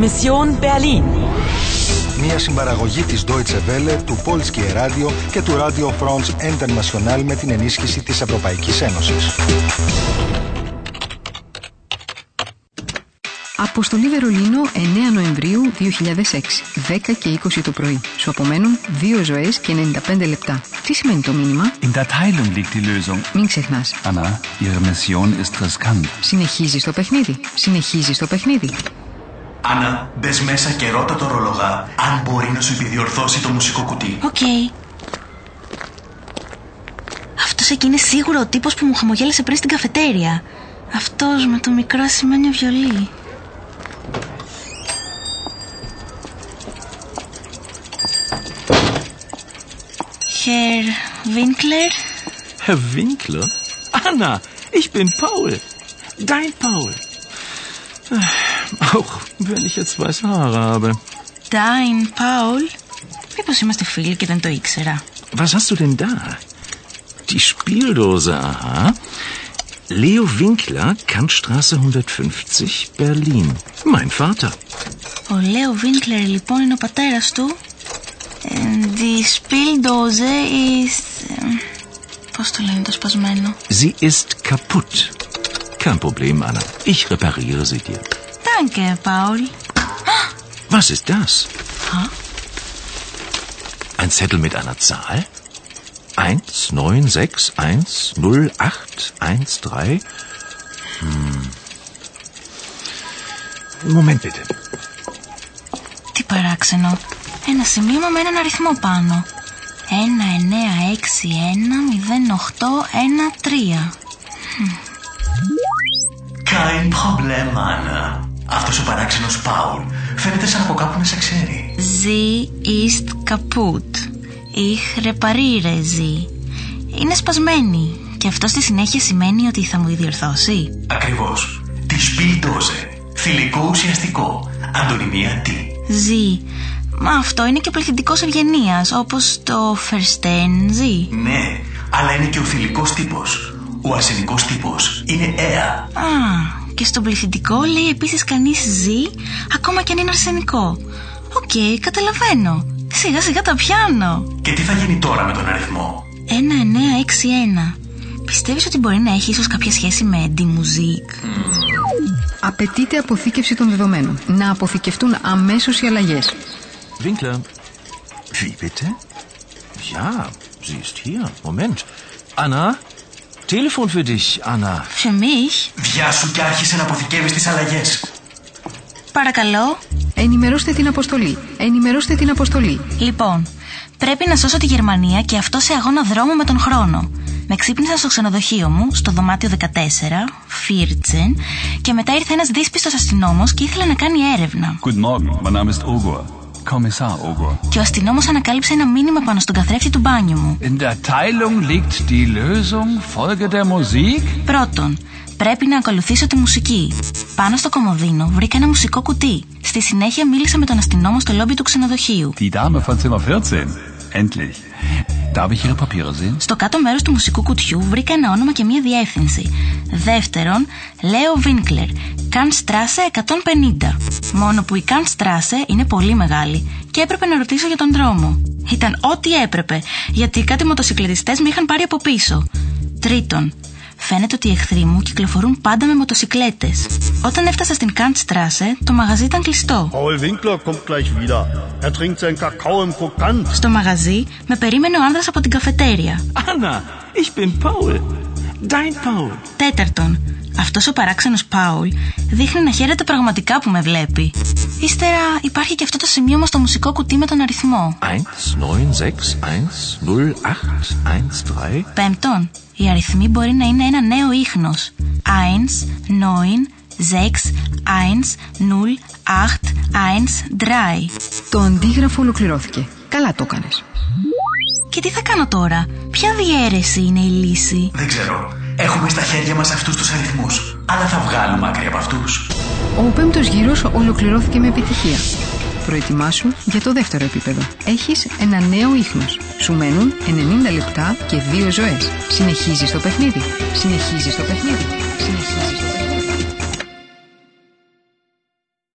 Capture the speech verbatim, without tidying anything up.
Mission Berlin. Μια συμπαραγωγή της Deutsche Welle, του Polskie Radio και του Radio France Internationale με την ενίσχυση της Ευρωπαϊκής Ένωσης. Αποστολή Βερολίνο εννέα Νοεμβρίου δύο χιλιάδες έξι, δέκα και είκοσι το πρωί. Σου απομένουν δύο ζωές και ενενήντα πέντε λεπτά. Τι σημαίνει το μήνυμα? In der Teilung liegt die Lösung. Μην ξεχνάς. Anna, ihre Mission ist riskant. Συνεχίζεις το παιχνίδι. Συνεχίζεις το παιχνίδι. Άννα, μπες μέσα και ρώτα το ρολογά αν μπορεί να σου επιδιορθώσει το μουσικό κουτί. Οκ. Okay. Αυτός εκεί είναι σίγουρα ο τύπος που μου χαμογέλασε πριν στην καφετέρια. Αυτός με το μικρό σημαίνιο βιολί. Herr Winkler. Herr Winkler? Anna, ich bin Paul. Dein Paul. Auch wenn ich jetzt weiße Haare habe. Dein Paul? Μήπως είμαστε φίλοι και δεν το ήξερα. Was hast du denn da? Die Spieldose, aha. Leo Winkler, Kantstraße hundertfünfzig, Berlin. Mein Vater. Ο Leo Winkler λοιπόν είναι ο πατέρας του. Die Spieldose ist... Πώς το λένε το σπασμένο? Sie ist kaputt. Kein Problem, Anna. Ich repariere sie dir. Danke, Paul. Was ist das? Huh? Ein Zettel mit einer Zahl? Eins, neun, sechs, eins, null, acht, eins, drei. Hm. Moment bitte. Τι παράξενο. Ένα σημείωμα με έναν αριθμό πάνω. ένα εννέα έξι ένα μηδέν οκτώ ένα τρία. Kein Problem, Anna. Αυτός ο παράξενος Paul φαίνεται σαν από κάπου να σε ξέρει. Sie ist kaputt. Ich repariere sie. Είναι σπασμένη. Και αυτό στη συνέχεια σημαίνει ότι θα μου διορθώσει. Ακριβώς. Die Spieldose. Θηλυκό ουσιαστικό. Αντωνυμία τι. Sie. Μα αυτό είναι και ο πληθυντικός ευγενίας, όπως το verstehen Sie. Ναι, αλλά είναι και ο θηλυκός τύπος. Ο αρσενικός τύπος είναι έα. Α, και στον πληθυντικό λέει επίσης κανείς ζει, ακόμα και αν είναι αρσενικό. Οκ, okay, καταλαβαίνω. Σιγά σιγά τα πιάνω. Και τι θα γίνει τώρα με τον αριθμό? ένα εννέα έξι ένα. Πιστεύεις ότι μπορεί να έχει ίσως κάποια σχέση με τη μουσική? Απαιτείται αποθήκευση των δεδομένων. Να αποθηκευτούν αμέσως οι αλλαγές. Winkler. Wie bitte? Ja, sie ist hier. Moment. Anna, Telefon für dich, Anna. Für mich? Βιάσου και άρχισε να αποθηκεύεις τις αλλαγές. Παρακαλώ. Ενημερώστε την αποστολή. Ενημερώστε την αποστολή. Λοιπόν, πρέπει να σώσω τη Γερμανία και αυτό σε αγώνα δρόμου με τον χρόνο. Με ξύπνησαν στο ξενοδοχείο μου, στο δωμάτιο δεκατέσσερα, Vierzehn, και μετά ήρθε ένας δύσπιστος αστυνόμος και ήθελε να κάνει έρευνα. Guten Morgen, mein Name ist Ogor. Και ο αστυνόμος ανακάλυψε ένα μήνυμα πάνω στον καθρέφτη του μπάνιου μου. In der Teilung liegt die Lösung, folge der Musik. Πρώτον, πρέπει να ακολουθήσω τη μουσική. Πάνω στο κομοδίνο βρήκα ένα μουσικό κουτί. Στη συνέχεια μίλησα με τον αστυνόμο στο λόμπι του ξενοδοχείου. Die Dame von Zimmer vierzehn. Endlich. Darf ich ihre Papiere sehen? Στο κάτω μέρος του μουσικού κουτιού βρήκα ένα όνομα και μία διεύθυνση. Δεύτερον, Leo Winkler, Kantstraße εκατόν πενήντα. Μόνο που η Kantstraße είναι πολύ μεγάλη και έπρεπε να ρωτήσω για τον δρόμο. Ήταν ό,τι έπρεπε, γιατί κάτι μοτοσυκλετιστές με είχαν πάρει από πίσω. Τρίτον, φαίνεται ότι οι εχθροί μου κυκλοφορούν πάντα με μοτοσυκλέτες. Όταν έφτασα στην Kantstraße, το μαγαζί ήταν κλειστό. Στο μαγαζί με περίμενε ο άνδρας από την καφετέρια. Anna, ich bin Paul. Dein Paul. Τέταρτον, αυτός ο παράξενος Paul δείχνει να χαίρεται πραγματικά που με βλέπει. Ύστερα υπάρχει και αυτό το σημείωμα στο μουσικό κουτί με τον αριθμό ένα εννέα έξι ένα μηδέν οκτώ ένα τρία. Πέμπτον, οι αριθμοί μπορεί να είναι ένα νέο ίχνος. ένα εννέα έξι ένα μηδέν οκτώ ένα τρία. Το αντίγραφο ολοκληρώθηκε. Καλά το έκανες. Και τι θα κάνω τώρα? Ποια διαίρεση είναι η λύση? Δεν ξέρω. Έχουμε στα χέρια μας αυτούς τους αριθμούς. Αλλά θα βγάλουμε άκρη από αυτούς. Ο πέμπτος γύρος ολοκληρώθηκε με επιτυχία. Προετοιμάσου για το δεύτερο επίπεδο. Έχεις ένα νέο ίχνος. Σου μένουν ενενήντα λεπτά και δύο ζωές. Συνεχίζεις το παιχνίδι. Συνεχίζεις το παιχνίδι. Συνεχίζεις το παιχνίδι.